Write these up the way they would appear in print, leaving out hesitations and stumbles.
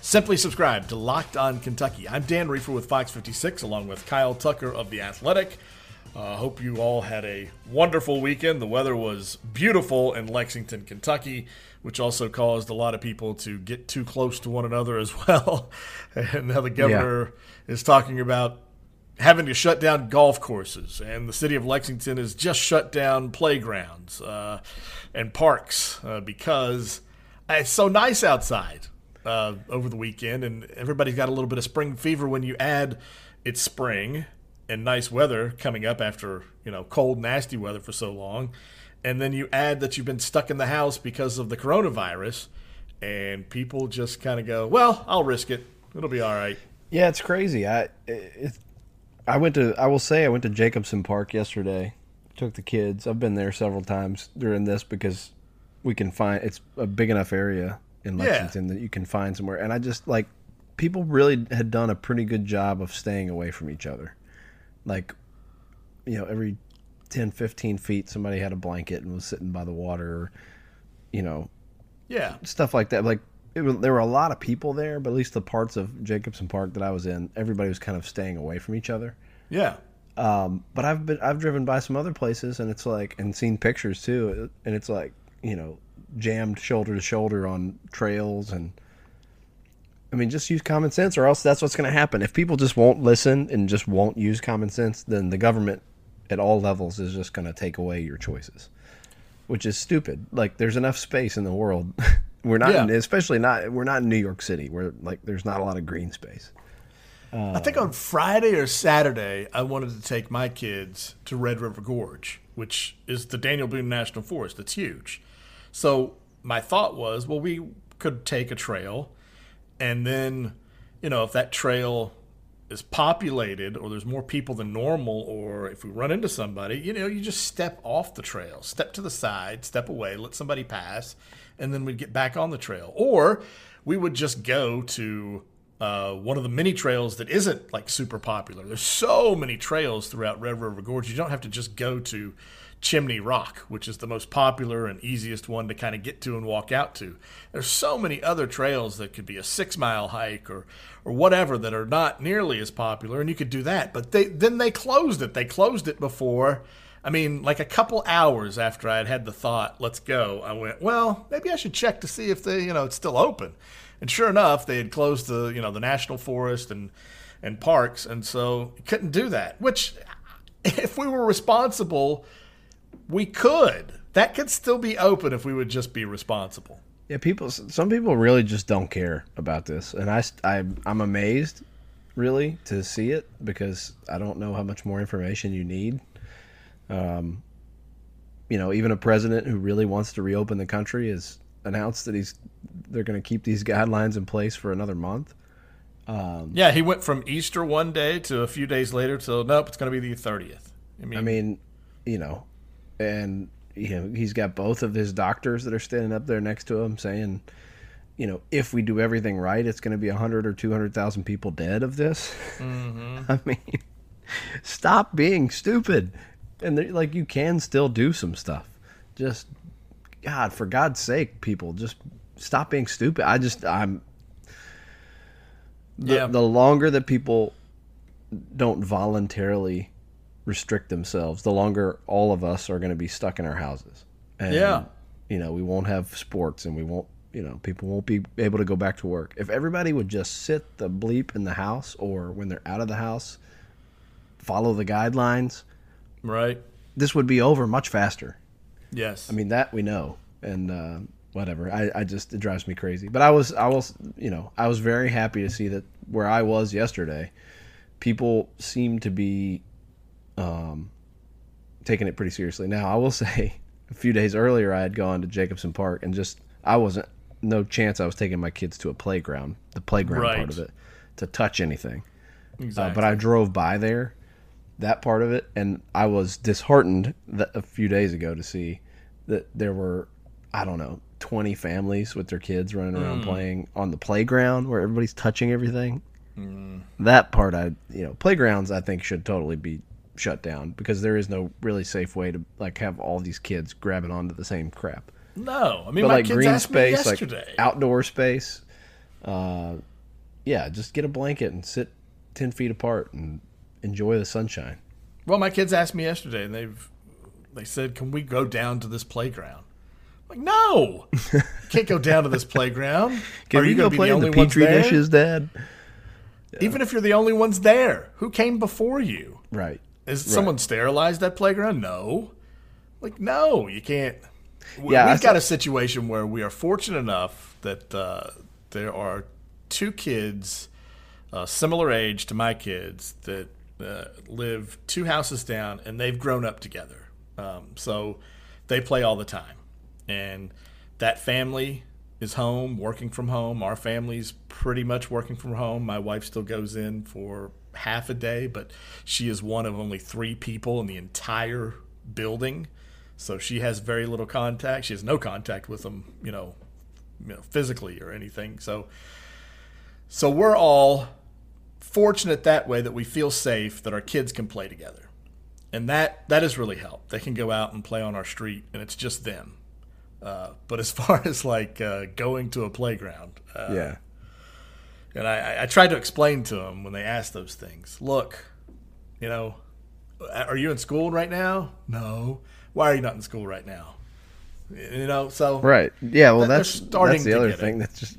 Simply subscribe to Locked On Kentucky. I'm Dan Reefer with Fox 56, along with Kyle Tucker of The Athletic. Hope you all had a wonderful weekend. The weather was beautiful in Lexington, Kentucky, which also caused a lot of people to get too close to one another as well. And now the governor is talking about having to shut down golf courses, and the city of Lexington has just shut down playgrounds and parks because it's so nice outside over the weekend, and everybody's got a little bit of spring fever when you add it's spring and nice weather coming up after, you know, cold, nasty weather for so long, and then you add that you've been stuck in the house because of the coronavirus, and people just kind of go, well, I'll risk it. It'll be all right. Yeah, it's crazy. I went to Jacobson Park yesterday. Took the kids. I've been there several times during this because we can find, it's a big enough area in Lexington that you can find somewhere. And I just, like, people really had done a pretty good job of staying away from each other. Like, you know, every 10, 15 feet, somebody had a blanket and was sitting by the water, you know. Yeah. Stuff like that. Like, there were a lot of people there, but at least the parts of Jacobson Park that I was in, everybody was kind of staying away from each other. Yeah. But I've driven by some other places, and it's like, and seen pictures too, and it's like, you know, jammed shoulder to shoulder on trails, and I mean, just use common sense, or else that's what's going to happen. If people just won't listen and just won't use common sense, then the government at all levels is just going to take away your choices, which is stupid. Like, there's enough space in the world. We're not, we're not in New York City, where, like, there's not a lot of green space. I think on Friday or Saturday, I wanted to take my kids to Red River Gorge, which is the Daniel Boone National Forest. It's huge. So my thought was, well, we could take a trail, and then, you know, if that trail is populated or there's more people than normal, or if we run into somebody, you know, you just step off the trail, step to the side, step away, let somebody pass, and then we'd get back on the trail. Or we would just go to one of the many trails that isn't, like, super popular. There's so many trails throughout Red River Gorge. You don't have to just go to Chimney Rock, which is the most popular and easiest one to kind of get to and walk out to. There's so many other trails that could be a 6-mile hike or whatever that are not nearly as popular, and you could do that. But they closed it. They closed it before, I mean, like a couple hours after I had had the thought, let's go, I went, well, maybe I should check to see if they, you know, it's still open. And sure enough, they had closed the, you know, the national forest and parks, and so couldn't do that, which, if we were responsible, we could. That could still be open if we would just be responsible. Yeah, some people really just don't care about this. And I'm amazed, really, to see it, because I don't know how much more information you need. You know, even a president who really wants to reopen the country has announced that they're going to keep these guidelines in place for another month. Yeah, he went from Easter one day to a few days later to, nope, it's going to be the 30th. I mean, you know. And, you know, he's got both of his doctors that are standing up there next to him saying, you know, if we do everything right, it's going to be 100 or 200,000 people dead of this. Mm-hmm. I mean, stop being stupid. And, like, you can still do some stuff. Just, God, for God's sake, people, just stop being stupid. The longer that people don't voluntarily restrict themselves, the longer all of us are going to be stuck in our houses. And, you know, we won't have sports, and we won't, you know, people won't be able to go back to work. If everybody would just sit the bleep in the house, or when they're out of the house, follow the guidelines, right, this would be over much faster. Yes. I mean, that we know. And whatever. It drives me crazy. But I was very happy to see that where I was yesterday, people seemed to be taking it pretty seriously. Now, I will say, a few days earlier, I had gone to Jacobson Park, and just, no chance I was taking my kids to a playground, the playground part of it, to touch anything. Exactly. But I drove by there, that part of it, and I was disheartened a few days ago to see that there were, I don't know, 20 families with their kids running around playing on the playground where everybody's touching everything. That part, playgrounds I think should totally be shut down because there is no really safe way to like have all these kids grabbing onto the same crap. No, I mean, but my like kids green space, like outdoor space, just get a blanket and sit 10 feet apart and enjoy the sunshine. Well, my kids asked me yesterday, and they said, "Can we go down to this playground?" I'm like, no, you can't go down to this playground. Can you go play in the petri dishes, Dad? Yeah. Even if you're the only ones there, who came before you? Right? Is someone sterilized that playground? No. Like, no, you can't. We've got a situation where we are fortunate enough that there are two kids similar age to my kids that live two houses down, and they've grown up together. So they play all the time. And that family is home, working from home. Our family's pretty much working from home. My wife still goes in for half a day, but she is one of only three people in the entire building. So she has very little contact. She has no contact with them, physically or anything. So we're all fortunate that way that we feel safe that our kids can play together. And that has really helped. They can go out and play on our street, and it's just them. But as far as going to a playground, and I tried to explain to them when they asked those things, look, are you in school right now? No. Why are you not in school right now? So right, yeah. Well, that's the other thing that just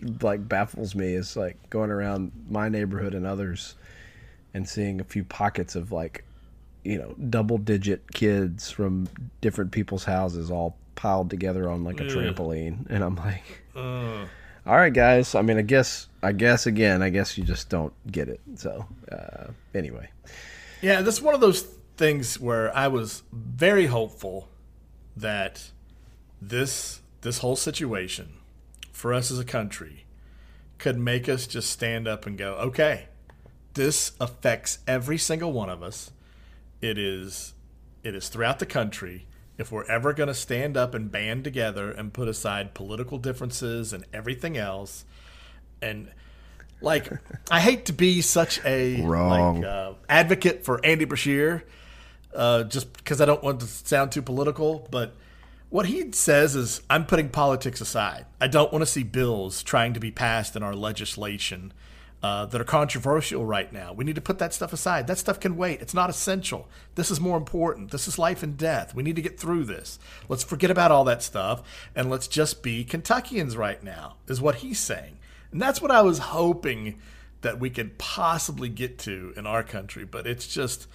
baffles me is going around my neighborhood and others, and seeing a few pockets of double-digit kids from different people's houses all piled together on a trampoline, and I'm like, all right, guys. I mean, I guess you just don't get it. So anyway, yeah, that's one of those things where I was very hopeful that this whole situation for us as a country could make us just stand up and go, okay, this affects every single one of us. It is throughout the country. If we're ever going to stand up and band together and put aside political differences and everything else, and I hate to be such a advocate for Andy Beshear, just because I don't want to sound too political, but what he says is, I'm putting politics aside. I don't want to see bills trying to be passed in our legislation that are controversial right now. We need to put that stuff aside. That stuff can wait. It's not essential. This is more important. This is life and death. We need to get through this. Let's forget about all that stuff, and let's just be Kentuckians right now, is what he's saying. And that's what I was hoping that we could possibly get to in our country, but it's just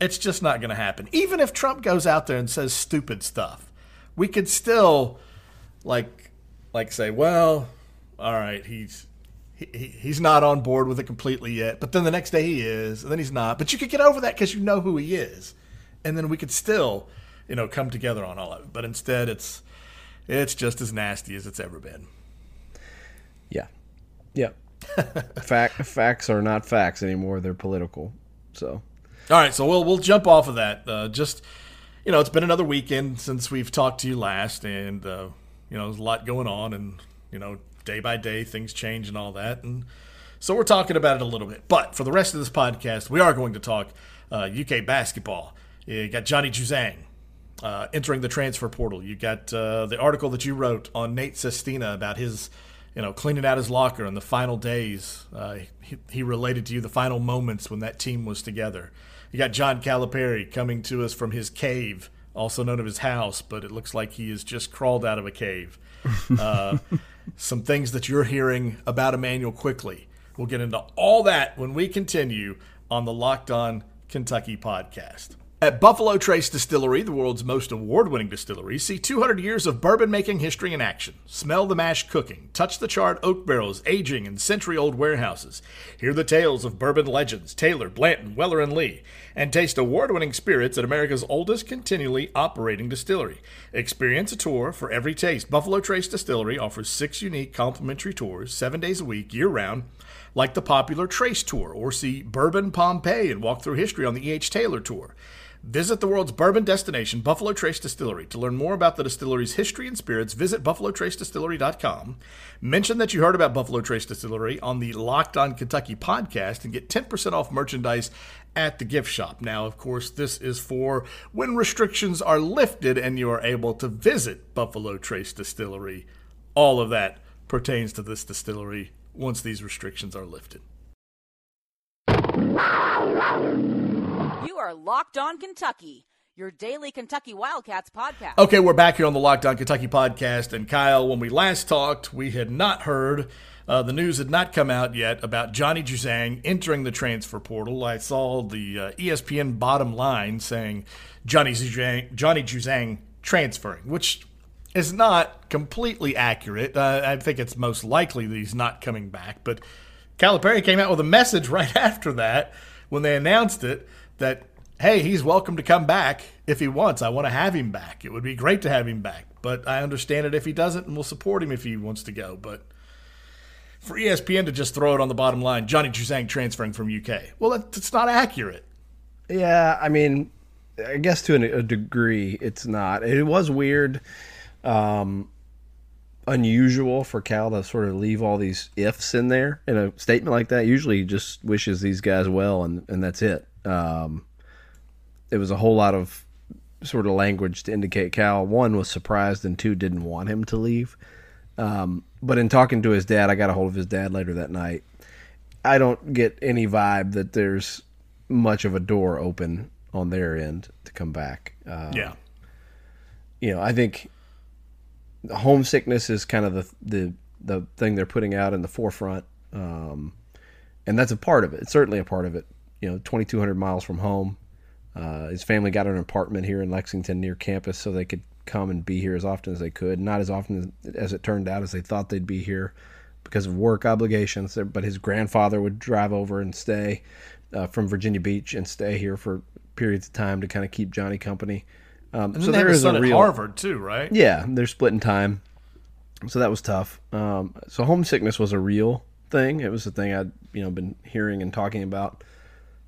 not going to happen. Even if Trump goes out there and says stupid stuff, we could still say, well, all right, he's not on board with it completely yet, but then the next day he is, and then he's not. But you could get over that because you know who he is, and then we could still, come together on all of it. But instead, it's just as nasty as it's ever been. Yeah. Yeah, facts are not facts anymore. They're political. So, all right. So we'll jump off of that. It's been another weekend since we've talked to you last, and there's a lot going on, and day by day things change and all that, and so we're talking about it a little bit. But for the rest of this podcast, we are going to talk UK basketball. You got Johnny Juzang entering the transfer portal. You got the article that you wrote on Nate Sestina about his. Cleaning out his locker in the final days. He related to you the final moments when that team was together. You got John Calipari coming to us from his cave, also known as his house, but it looks like he has just crawled out of a cave. Some things that you're hearing about Immanuel Quickley. We'll get into all that when we continue on the Locked On Kentucky podcast. At Buffalo Trace Distillery, the world's most award-winning distillery, see 200 years of bourbon-making history in action. Smell the mash cooking. Touch the charred oak barrels aging in century-old warehouses. Hear the tales of bourbon legends Taylor, Blanton, Weller, and Lee. And taste award-winning spirits at America's oldest continually operating distillery. Experience a tour for every taste. Buffalo Trace Distillery offers 6 unique complimentary tours, 7 days a week, year-round, like the popular Trace Tour, or see Bourbon Pompeii and walk through history on the E.H. Taylor Tour. Visit the world's bourbon destination, Buffalo Trace Distillery. To learn more about the distillery's history and spirits, visit buffalotracedistillery.com. Mention that you heard about Buffalo Trace Distillery on the Locked on Kentucky podcast and get 10% off merchandise at the gift shop. Now, of course, this is for when restrictions are lifted and you are able to visit Buffalo Trace Distillery. All of that pertains to this distillery once these restrictions are lifted. You are Locked on Kentucky, your daily Kentucky Wildcats podcast. Okay, we're back here on the Locked on Kentucky podcast. And Kyle, when we last talked, we had not heard, the news had not come out yet about Johnny Juzang entering the transfer portal. I saw the ESPN bottom line saying Johnny Juzang transferring, which is not completely accurate. I think it's most likely that he's not coming back. But Calipari came out with a message right after that when they announced it, that, hey, he's welcome to come back if he wants. I want to have him back. It would be great to have him back, but I understand it if he doesn't, and we'll support him if he wants to go. But for ESPN to just throw it on the bottom line, Johnny Juzang transferring from UK, well, that's not accurate. Yeah, I mean, I guess to a degree it's not. It was weird, unusual for Cal to sort of leave all these ifs in there in a statement like that. Usually he just wishes these guys well, and that's it. It was a whole lot of sort of language to indicate Cal, one, was surprised, and two, didn't want him to leave. But in talking to his dad, I got a hold of his dad later that night. I don't get any vibe that there's much of a door open on their end to come back. Yeah. You know, I think homesickness is kind of the thing they're putting out in the forefront. And that's a part of it. It's certainly a part of it. You know, 2,200 miles from home. His family got an apartment here in Lexington near campus so they could come and be here as often as they could. Not as often as it turned out as they thought they'd be here because of work obligations. But his grandfather would drive over and stay from Virginia Beach and stay here for periods of time to kind of keep Johnny company. And so there is a real Harvard too, right? Yeah, they're splitting time. So that was tough. So homesickness was a real thing. It was a thing I'd been hearing and talking about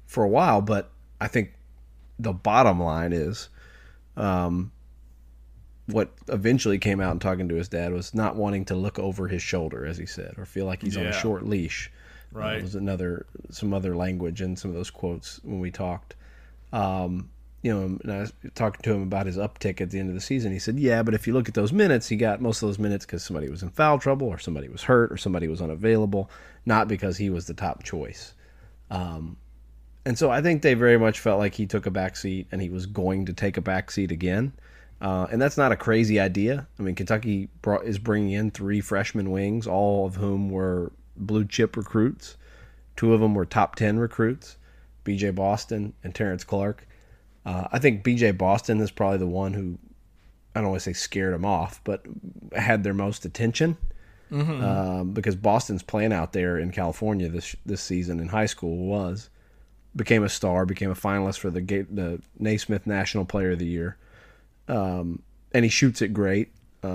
for a while, but I think the bottom line is what eventually came out in talking to his dad was not wanting to look over his shoulder, as he said, or feel like he's on a short leash. Right. There was some other language in some of those quotes when we talked. And I was talking to him about his uptick at the end of the season. He said, yeah, but if you look at those minutes, he got most of those minutes because somebody was in foul trouble or somebody was hurt or somebody was unavailable, not because he was the top choice. And so I think they very much felt like he took a backseat and he was going to take a backseat again. And that's not a crazy idea. I mean, Kentucky is bringing in 3 freshman wings, all of whom were blue chip recruits. 2 of them were top 10 recruits, BJ Boston and Terrence Clarke. I think BJ Boston is probably the one who, I don't want to say scared him off, but had their most attention. Mm-hmm. Because Boston's playing out there in California this season in high school became a star, became a finalist for the Naismith National Player of the Year. And he shoots it great. He's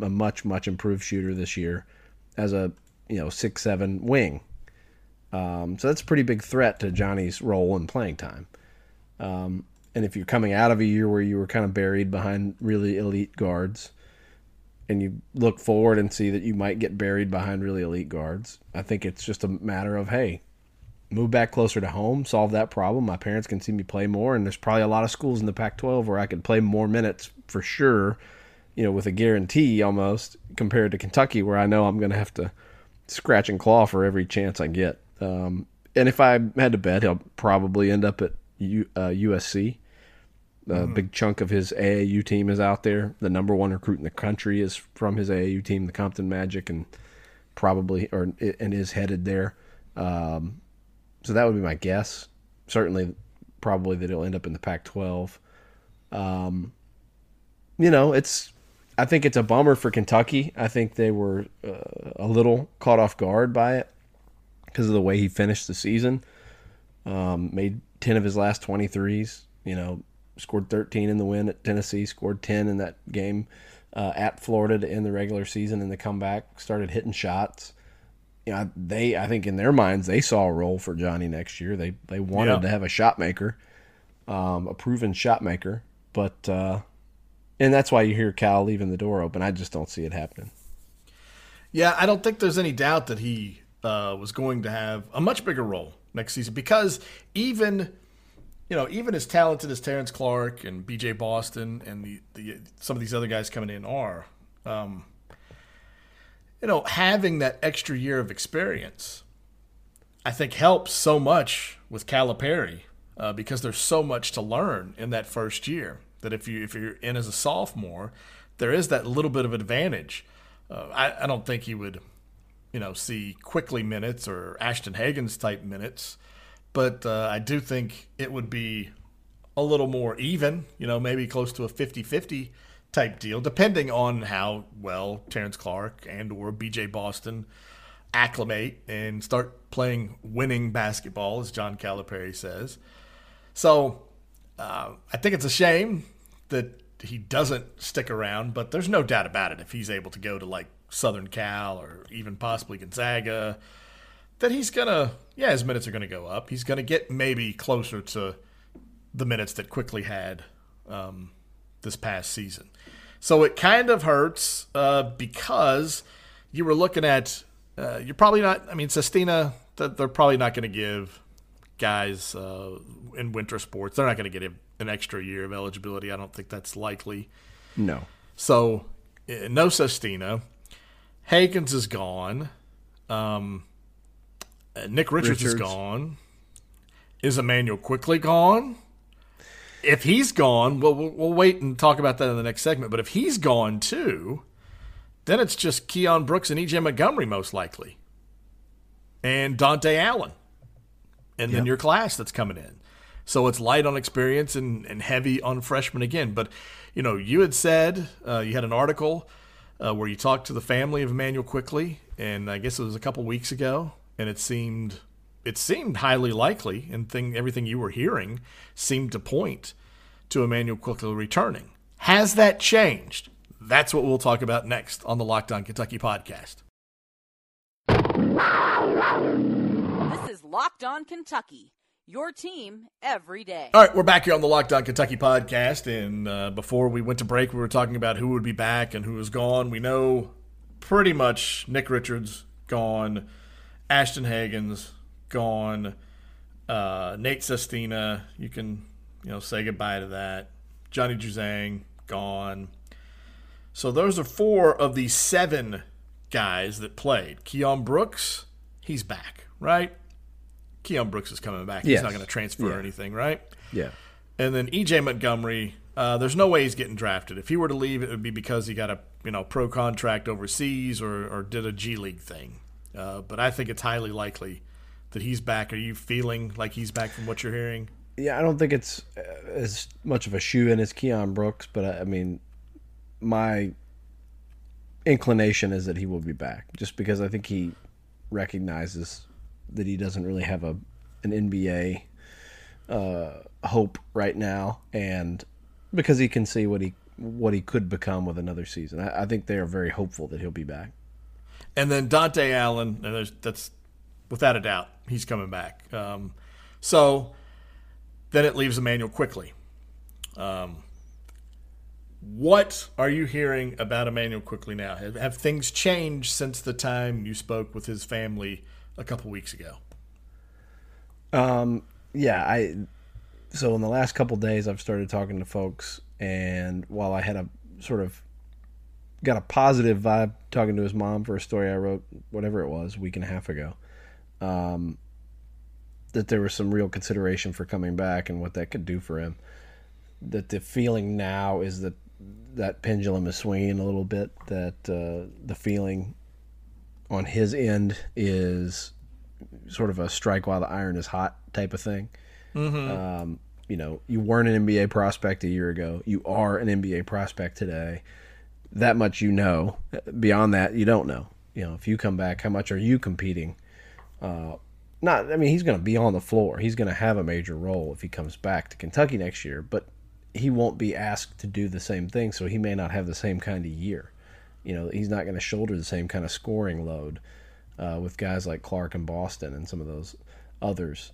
a much, much improved shooter this year as a 6'7" wing. So that's a pretty big threat to Johnny's role and playing time. And if you're coming out of a year where you were kind of buried behind really elite guards and you look forward and see that you might get buried behind really elite guards, I think it's just a matter of, hey, move back closer to home, solve that problem. My parents can see me play more, and there's probably a lot of schools in the Pac-12 where I could play more minutes for sure, with a guarantee almost, compared to Kentucky where I know I'm going to have to scratch and claw for every chance I get. And if I had to bet, he'll probably end up at USC. A big chunk of his AAU team is out there. The number 1 recruit in the country is from his AAU team, the Compton Magic, and is headed there. So that would be my guess. Certainly, probably that it'll end up in the Pac-12. I think it's a bummer for Kentucky. I think they were a little caught off guard by it because of the way he finished the season. Made 10 of his last 23s. Scored 13 in the win at Tennessee. Scored 10 in that game at Florida to end the regular season in the comeback. Started hitting shots. you know, they, I think in their minds, they saw a role for Johnny next year. They wanted to have a shot maker, a proven shot maker. But and that's why you hear Kyle leaving the door open. I just don't see it happening. Yeah, I don't think there's any doubt that he was going to have a much bigger role next season, because even, you know, even as talented as Terrence Clarke and BJ Boston and the some of these other guys coming in are, you know, having that extra year of experience, I think helps so much with Calipari, because there's so much to learn in that first year that if you're in as a sophomore, there is that little bit of advantage. I don't think he would, you know, see Quickley minutes or Ashton Hagans type minutes, but I do think it would be a little more even, you know, maybe close to a 50-50 type deal, depending on how well Terrence Clarke and or BJ Boston acclimate and start playing winning basketball, as John Calipari says. So I think it's a shame that he doesn't stick around, but there's no doubt about it. If he's able to go to like Southern Cal or even possibly Gonzaga, that he's going to, yeah, his minutes are going to go up. He's going to get maybe closer to the minutes that Quickley had this past season. So it kind of hurts because you were looking at, you're probably not, I mean, Sestina, they're probably not going to give guys in winter sports, they're not going to get an extra year of eligibility. I don't think that's likely. No. So no Sestina. Hagans is gone. Nick Richards is gone. Is Immanuel Quickley gone? If he's gone, we'll wait and talk about that in the next segment. But if he's gone too, then it's just Keon Brooks and EJ Montgomery most likely, and Dontaie Allen, and then your class that's coming in. So it's light on experience and heavy on freshmen again. But, you know, you had said you had an article where you talked to the family of Immanuel Quickley, and I guess it was a couple weeks ago, and it seemed highly likely, and everything you were hearing seemed to point to Immanuel Quickley returning. Has that changed? That's what we'll talk about next on the Locked On Kentucky podcast. This is Locked On Kentucky, your team every day. All right, we're back here on the Locked On Kentucky podcast, and before we went to break, we were talking about who would be back and who was gone. We know pretty much Nick Richards gone, Ashton Hagans gone, Nate Sestina, you can, you know, say goodbye to that. Johnny Juzang gone. So those are four of the seven guys that played. Keon Brooks, he's back, right? Keon Brooks is coming back. Yes. He's not going to transfer or anything, right? Yeah. And then EJ Montgomery, there's no way he's getting drafted. If he were to leave, it would be because he got a, you know, pro contract overseas or did a G League thing. But I think it's highly likely that he's back. Are you feeling like he's back from what you're hearing? Yeah, I don't think it's as much of a shoe-in as Keon Brooks, but I mean, my inclination is that he will be back, just because I think he recognizes that he doesn't really have an NBA hope right now, and because he can see what he could become with another season. I think they are very hopeful that he'll be back. And then Dontaie Allen, and that's without a doubt, he's coming back. So then it leaves Immanuel Quickley. What are you hearing about Immanuel Quickley now? Have things changed since the time you spoke with his family a couple weeks ago? So in the last couple days, I've started talking to folks, and while I had a sort of got a positive vibe talking to his mom for a story I wrote, whatever it was, a week and a half ago, that there was some real consideration for coming back and what that could do for him. That the feeling now is that pendulum is swinging a little bit, that the feeling on his end is sort of a strike while the iron is hot type of thing. Mm-hmm. You know, you weren't an NBA prospect a year ago. You are an NBA prospect today. That much you know. Beyond that, you don't know. You know, if you come back, how much are you competing? He's going to be on the floor. He's going to have a major role if he comes back to Kentucky next year, but he won't be asked to do the same thing, so he may not have the same kind of year. You know, he's not going to shoulder the same kind of scoring load. with guys like Clarke and Boston and some of those others.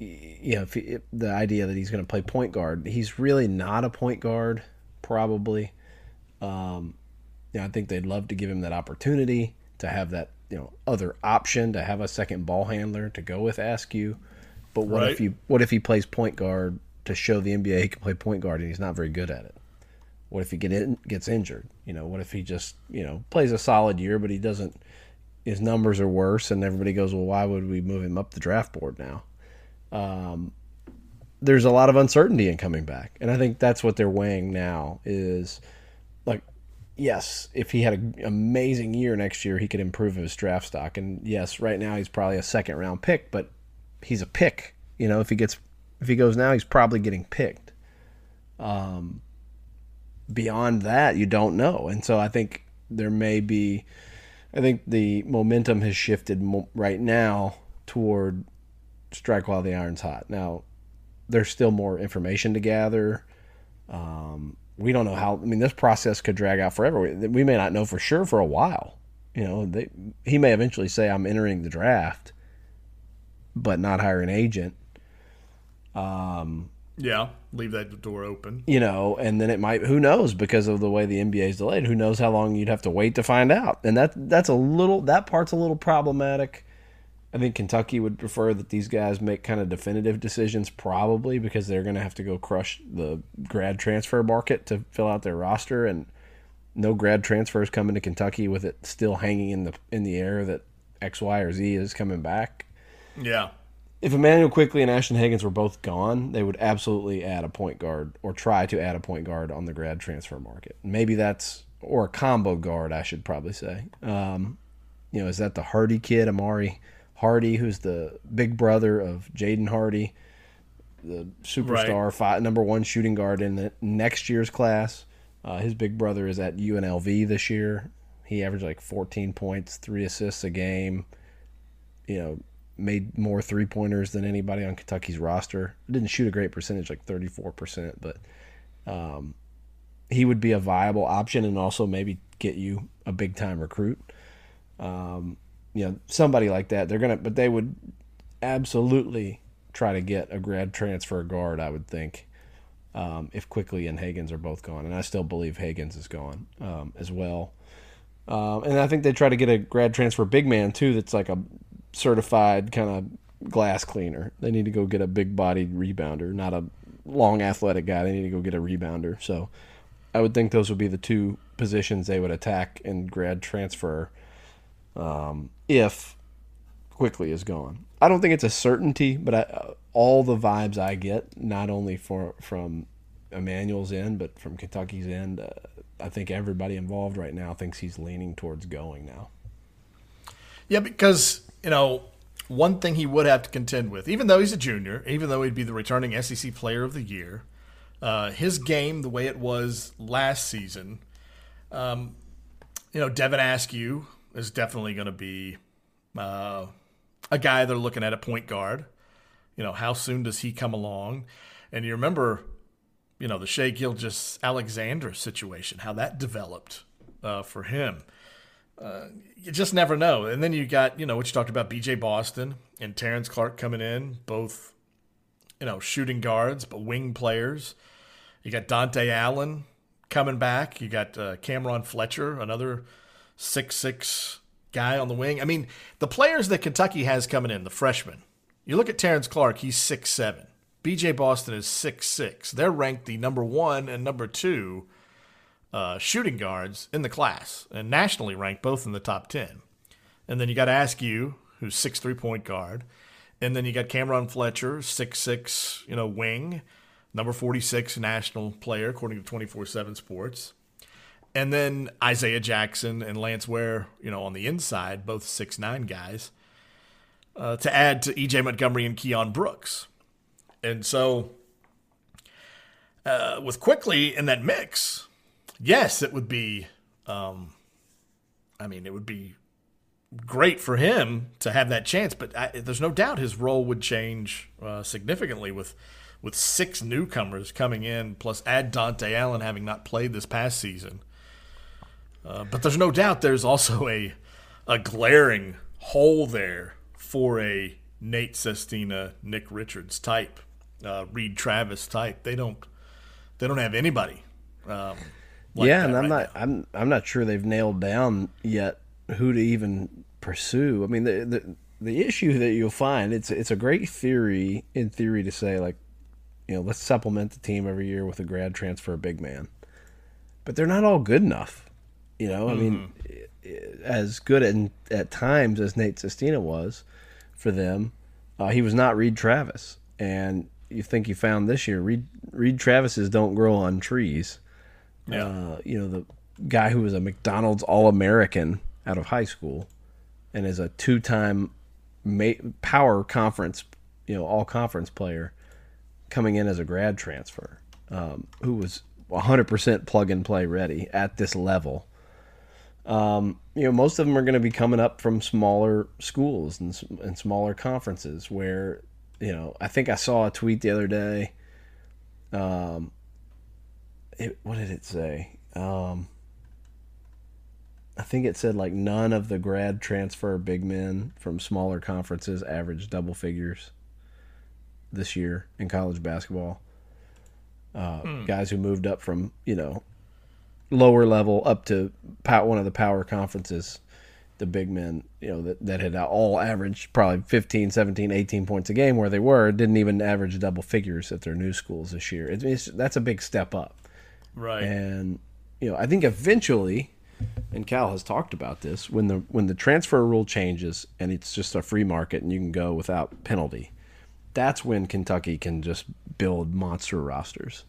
You know, if the idea that he's going to play point guard, he's really not a point guard, probably. You know, I think they'd love to give him that opportunity to have that, you know, other option to have a second ball handler to go with Askew. But what right. What if he plays point guard to show the NBA he can play point guard and he's not very good at it? What if he gets injured? You know, what if he just, you know, plays a solid year but he doesn't? His numbers are worse, and everybody goes, well, why would we move him up the draft board now? There's a lot of uncertainty in coming back, and I think that's what they're weighing now is, like, yes, if he had an amazing year next year, he could improve his draft stock, and yes, right now he's probably a second round pick, but he's a pick. You know, if he goes now, he's probably getting picked. Beyond that, you don't know, and so I think the momentum has shifted right now toward strike while the iron's hot. Now, there's still more information to gather. We don't know how. I mean, this process could drag out forever. We may not know for sure for a while. You know, he may eventually say, I'm entering the draft, but not hire an agent. Yeah, leave that door open. You know, and then it might, who knows, because of the way the NBA is delayed, who knows how long you'd have to wait to find out. And that part's a little problematic. I think Kentucky would prefer that these guys make kind of definitive decisions, probably, because they're going to have to go crush the grad transfer market to fill out their roster, and no grad transfers coming to Kentucky with it still hanging in the air that X, Y, or Z is coming back. Yeah. If Immanuel Quickley and Ashton Hagans were both gone, they would absolutely add a point guard or try to add a point guard on the grad transfer market. Maybe that's – or a combo guard, I should probably say. You know, is that the Hardy kid, Amari Hardy, who's the big brother of Jaden Hardy, the superstar, right. Number one shooting guard in the next year's class. His big brother is at UNLV this year. He averaged like 14 points, 3 assists a game. You know, made more three-pointers than anybody on Kentucky's roster. Didn't shoot a great percentage, like 34%, but he would be a viable option and also maybe get you a big-time recruit. You know, somebody like that, but they would absolutely try to get a grad transfer guard, I would think, if Quickley and Hagans are both gone. And I still believe Hagans is gone as well. And I think they try to get a grad transfer big man, too, that's like a certified kind of glass cleaner. They need to go get a big-bodied rebounder, not a long athletic guy. They need to go get a rebounder. So I would think those would be the two positions they would attack in grad transfer if Quickley is gone. I don't think it's a certainty, but all the vibes I get, not only from Immanuel's end, but from Kentucky's end, I think everybody involved right now thinks he's leaning towards going now. Yeah, because, you know, one thing he would have to contend with, even though he's a junior, even though he'd be the returning SEC Player of the Year, his game, the way it was last season, you know, Devin Askew is definitely going to be a guy they're looking at point guard. You know, how soon does he come along? And you remember, you know, the Shai Gilgeous-Alexander situation, how that developed for him. You just never know. And then you got, you know, what you talked about, BJ Boston and Terrence Clarke coming in, both, you know, shooting guards, but wing players. You got Dontaie Allen coming back. You got Cameron Fletcher, another 6'6" guy on the wing. I mean, the players that Kentucky has coming in, the freshmen, you look at Terrence Clarke, he's 6'7". BJ Boston is 6'6". They're ranked the number 1 and number 2 shooting guards in the class, and nationally ranked both in the top 10. And then you got Askew, who's 6'3" point guard. And then you got Cameron Fletcher, 6'6", you know, wing, number 46 national player, according to 24/7 Sports. And then Isaiah Jackson and Lance Ware, you know, on the inside, both 6'9" guys, to add to EJ Montgomery and Keon Brooks. And so with Quickley in that mix, yes, it would be, I mean, it would be great for him to have that chance, but there's no doubt his role would change significantly with 6 newcomers coming in, plus add Dontaie Allen having not played this past season. But there's no doubt there's also a a glaring hole there for a Nate Sestina, Nick Richards type, Reed Travis type. They don't have anybody. I'm not sure they've nailed down yet who to even pursue. I mean, the issue that you'll find, it's a great theory in theory to say, like, you know, let's supplement the team every year with a grad transfer big man, but they're not all good enough. You know, I mean, as good at times as Nate Sestina was for them, he was not Reed Travis. And you think you found this year, Reed Travis's don't grow on trees. Yeah. You know, the guy who was a McDonald's All-American out of high school and is a two-time power conference, you know, all-conference player coming in as a grad transfer, who was 100% plug-and-play ready at this level. You know, most of them are going to be coming up from smaller schools and smaller conferences where, you know, I think I saw a tweet the other day. What did it say? I think it said, like, none of the grad transfer big men from smaller conferences averaged double figures this year in college basketball. Guys who moved up from, you know, lower level up to one of the power conferences, the big men, you know, that had all averaged probably 15, 17, 18 points a game where they were, didn't even average double figures at their new schools this year. That's a big step up. Right. And, you know, I think eventually, and Cal has talked about this, when the transfer rule changes and it's just a free market and you can go without penalty, that's when Kentucky can just build monster rosters,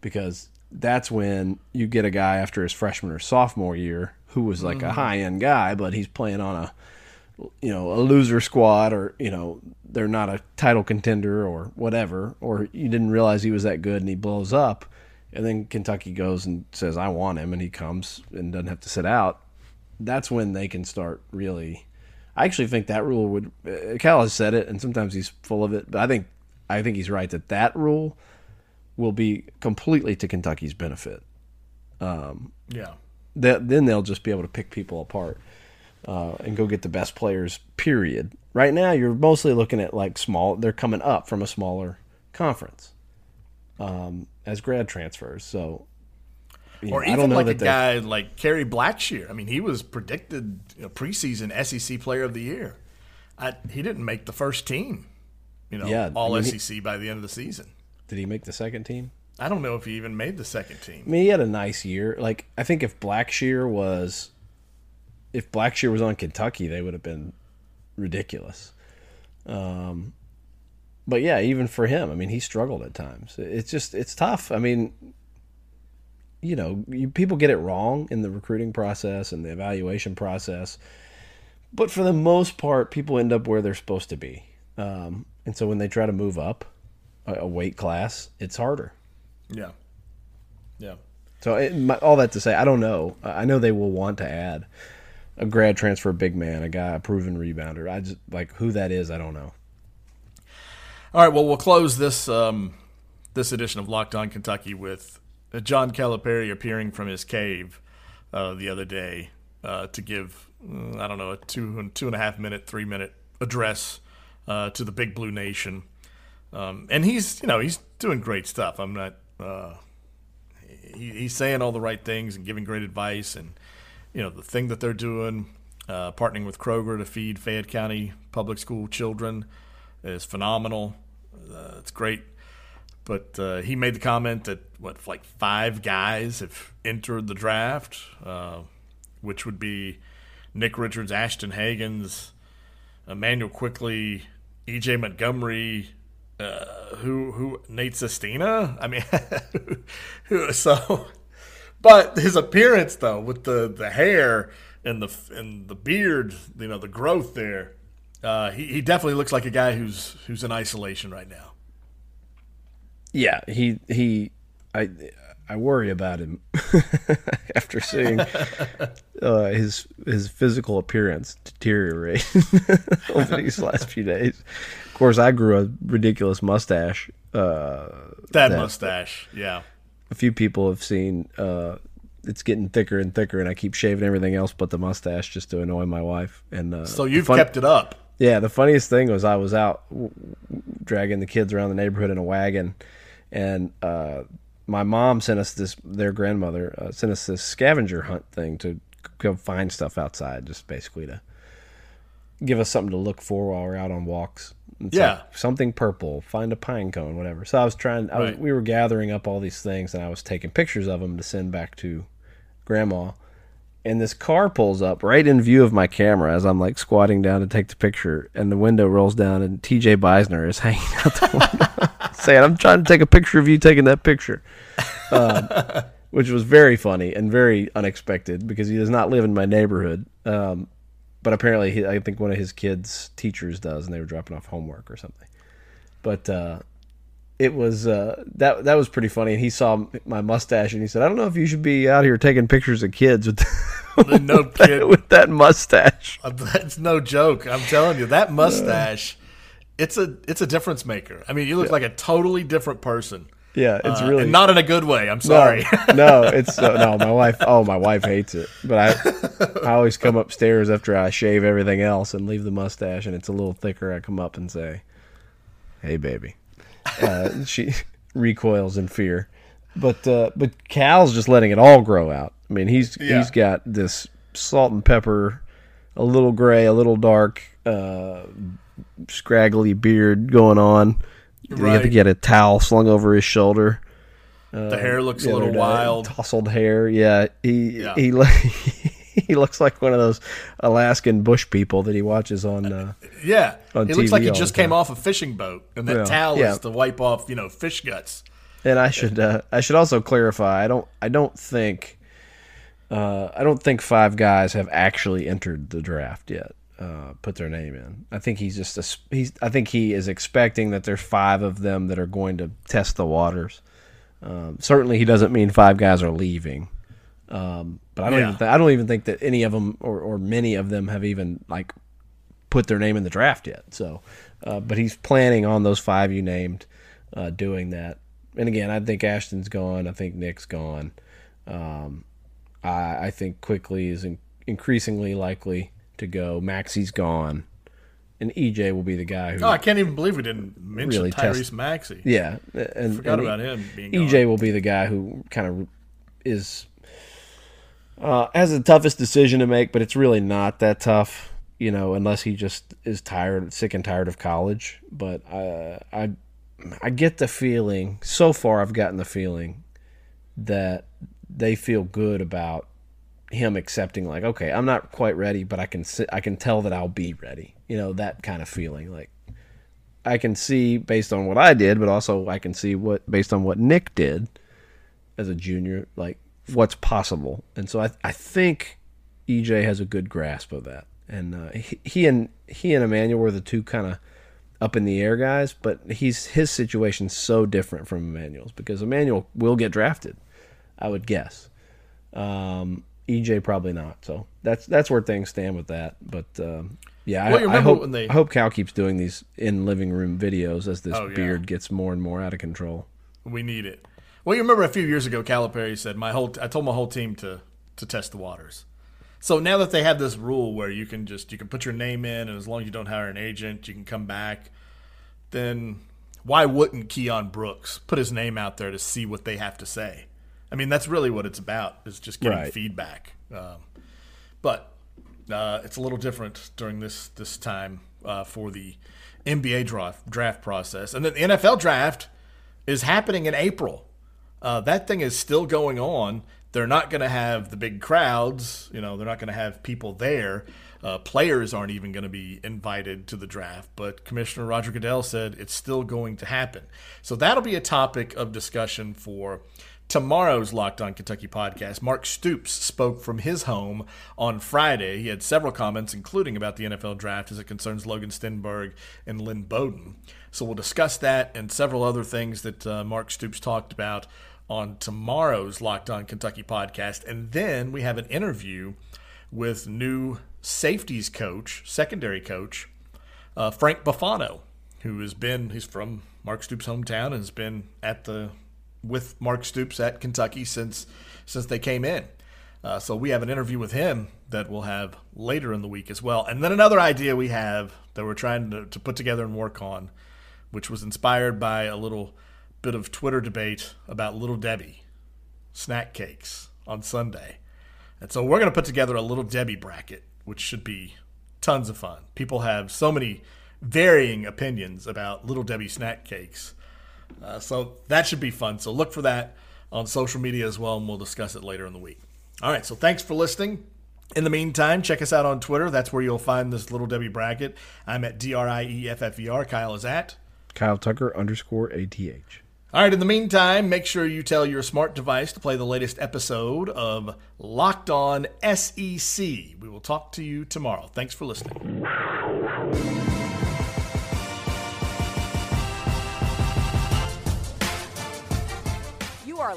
because that's when you get a guy after his freshman or sophomore year who was like a high-end guy, but he's playing on a loser squad, or, you know, they're not a title contender or whatever, or you didn't realize he was that good and he blows up. And then Kentucky goes and says, I want him, and he comes and doesn't have to sit out. That's when they can start really. I actually think that rule would. Cal has said it, and sometimes he's full of it, but I think he's right that rule will be completely to Kentucky's benefit. Then they'll just be able to pick people apart and go get the best players, period. Right now, you're mostly looking at, like, small. They're coming up from a smaller conference as grad transfers. So, or know, even like a guy like Kerry Blackshear. I mean, he was predicted preseason SEC Player of the Year. He didn't make the first team. You know, SEC by the end of the season. Did he make the second team? I don't know if he even made the second team. I mean, he had a nice year. Like, I think if Blackshear was on Kentucky, they would have been ridiculous. But yeah, even for him, I mean, he struggled at times. It's tough. I mean, you know, people get it wrong in the recruiting process and the evaluation process, but for the most part, people end up where they're supposed to be. And so when they try to move up a weight class, it's harder. Yeah. Yeah. So all that to say, I don't know. I know they will want to add a grad transfer big man, a guy, a proven rebounder. I just, like, who that is, I don't know. All right, well, we'll close this this edition of Locked On Kentucky with John Calipari appearing from his cave the other day to give, I don't know, a 2.5-minute, 3-minute address to the Big Blue Nation. And he's doing great stuff. I'm not, he's saying all the right things and giving great advice, and, you know, the thing that they're doing, partnering with Kroger to feed Fayette County public school children is phenomenal. It's great. But he made the comment that, like, 5 guys have entered the draft, which would be Nick Richards, Ashton Hagans, Immanuel Quickley, EJ Montgomery, who Nate Sestina? I mean, so. But his appearance, though, with the hair and the beard, you know, the growth there, he definitely looks like a guy who's in isolation right now. Yeah, I worry about him after seeing his physical appearance deteriorate over these last few days. Of course, I grew a ridiculous mustache. That mustache, yeah. A few people have seen it's getting thicker and thicker, and I keep shaving everything else but the mustache just to annoy my wife. And so you've kept it up. Yeah, the funniest thing was I was out dragging the kids around the neighborhood in a wagon, and my mom sent us this, their grandmother sent us this scavenger hunt thing to go find stuff outside, just basically to give us something to look for while we're out on walks. It's like something purple, find a pine cone, whatever. So I was trying, we were gathering up all these things, and I was taking pictures of them to send back to Grandma. And this car pulls up right in view of my camera as I'm like squatting down to take the picture, and the window rolls down, and TJ Beisner is hanging out the window saying, "I'm trying to take a picture of you taking that picture," which was very funny and very unexpected because he does not live in my neighborhood. But apparently, I think one of his kids' teachers does, and they were dropping off homework or something. But it was that was pretty funny. And he saw my mustache, and he said, "I don't know if you should be out here taking pictures of kids with that mustache." That's no joke. I'm telling you, that mustache, it's a difference maker. I mean, you look like a totally different person. Yeah, it's really, and not in a good way. I'm sorry. No, it's no. My wife. Oh, my wife hates it. But I always come upstairs after I shave everything else and leave the mustache, and it's a little thicker. I come up and say, "Hey, baby." She recoils in fear. But Cal's just letting it all grow out. I mean, he's got this salt and pepper, a little gray, a little dark, scraggly beard going on. Right. He had to get a towel slung over his shoulder. The hair looks a little wild. Tousled hair, yeah. He looks like one of those Alaskan bush people that he watches on on TV. He looks like he just came off a fishing boat, and that towel is to wipe off, fish guts. And I should also clarify, I don't think five guys have actually entered the draft yet. Put their name in. I think he's just I think he is expecting that there's five of them that are going to test the waters. Certainly, he doesn't mean five guys are leaving. But I don't even think that any of them or many of them have even like put their name in the draft yet. So, but he's planning on those five you named doing that. And again, I think Ashton's gone. I think Nick's gone. I think Quickley is increasingly likely to go. Maxey's gone, and EJ will be the guy who. Oh, I can't even believe we didn't mention really Tyrese Maxey. Yeah, and forgot about him being EJ gone. Will be the guy who kind of is has the toughest decision to make, but it's really not that tough, unless he just is sick and tired of college. But I get the feeling so far. I've gotten the feeling that they feel good about him accepting, like, okay, I'm not quite ready, but I can tell that I'll be ready. That kind of feeling. Like, I can see based on what I did, but also I can see based on what Nick did as a junior, like what's possible. And so I think EJ has a good grasp of that. And he and Immanuel were the two kind of up in the air guys, but his situation's so different from Immanuel's because Immanuel will get drafted, I would guess. EJ probably not. So that's where things stand with that. But I hope Cal keeps doing these in living room videos as this beard gets more and more out of control. We need it. Well, you remember a few years ago, Calipari said, I told my whole team to test the waters. So now that they have this rule where you can put your name in, and as long as you don't hire an agent, you can come back. Then why wouldn't Keon Brooks put his name out there to see what they have to say? I mean, that's really what it's about, is just getting feedback. But it's a little different during this time for the NBA draft process. And then the NFL draft is happening in April. That thing is still going on. They're not going to have the big crowds. They're not going to have people there. Players aren't even going to be invited to the draft. But Commissioner Roger Goodell said it's still going to happen. So that'll be a topic of discussion for tomorrow's Locked on Kentucky podcast. Mark Stoops spoke from his home on Friday. He had several comments, including about the NFL draft as it concerns Logan Stenberg and Lynn Bowden. So we'll discuss that and several other things that Mark Stoops talked about on tomorrow's Locked on Kentucky podcast. And then we have an interview with new safeties coach, secondary coach, Frank Bufano, who's from Mark Stoops' hometown and has been at the with Mark Stoops at Kentucky since they came in. So we have an interview with him that we'll have later in the week as well. And then another idea we have that we're trying to put together and work on, which was inspired by a little bit of Twitter debate about Little Debbie snack cakes on Sunday. And so we're going to put together a Little Debbie bracket, which should be tons of fun. People have so many varying opinions about Little Debbie snack cakes. So that should be fun. So look for that on social media as well, and we'll discuss it later in the week. All right, so thanks for listening. In the meantime, check us out on Twitter. That's where you'll find this Little Debbie bracket. I'm at DRIEFFER. Kyle is at Kyle Tucker _ATH. All right, in the meantime, make sure you tell your smart device to play the latest episode of Locked On SEC. We will talk to you tomorrow. Thanks for listening. You are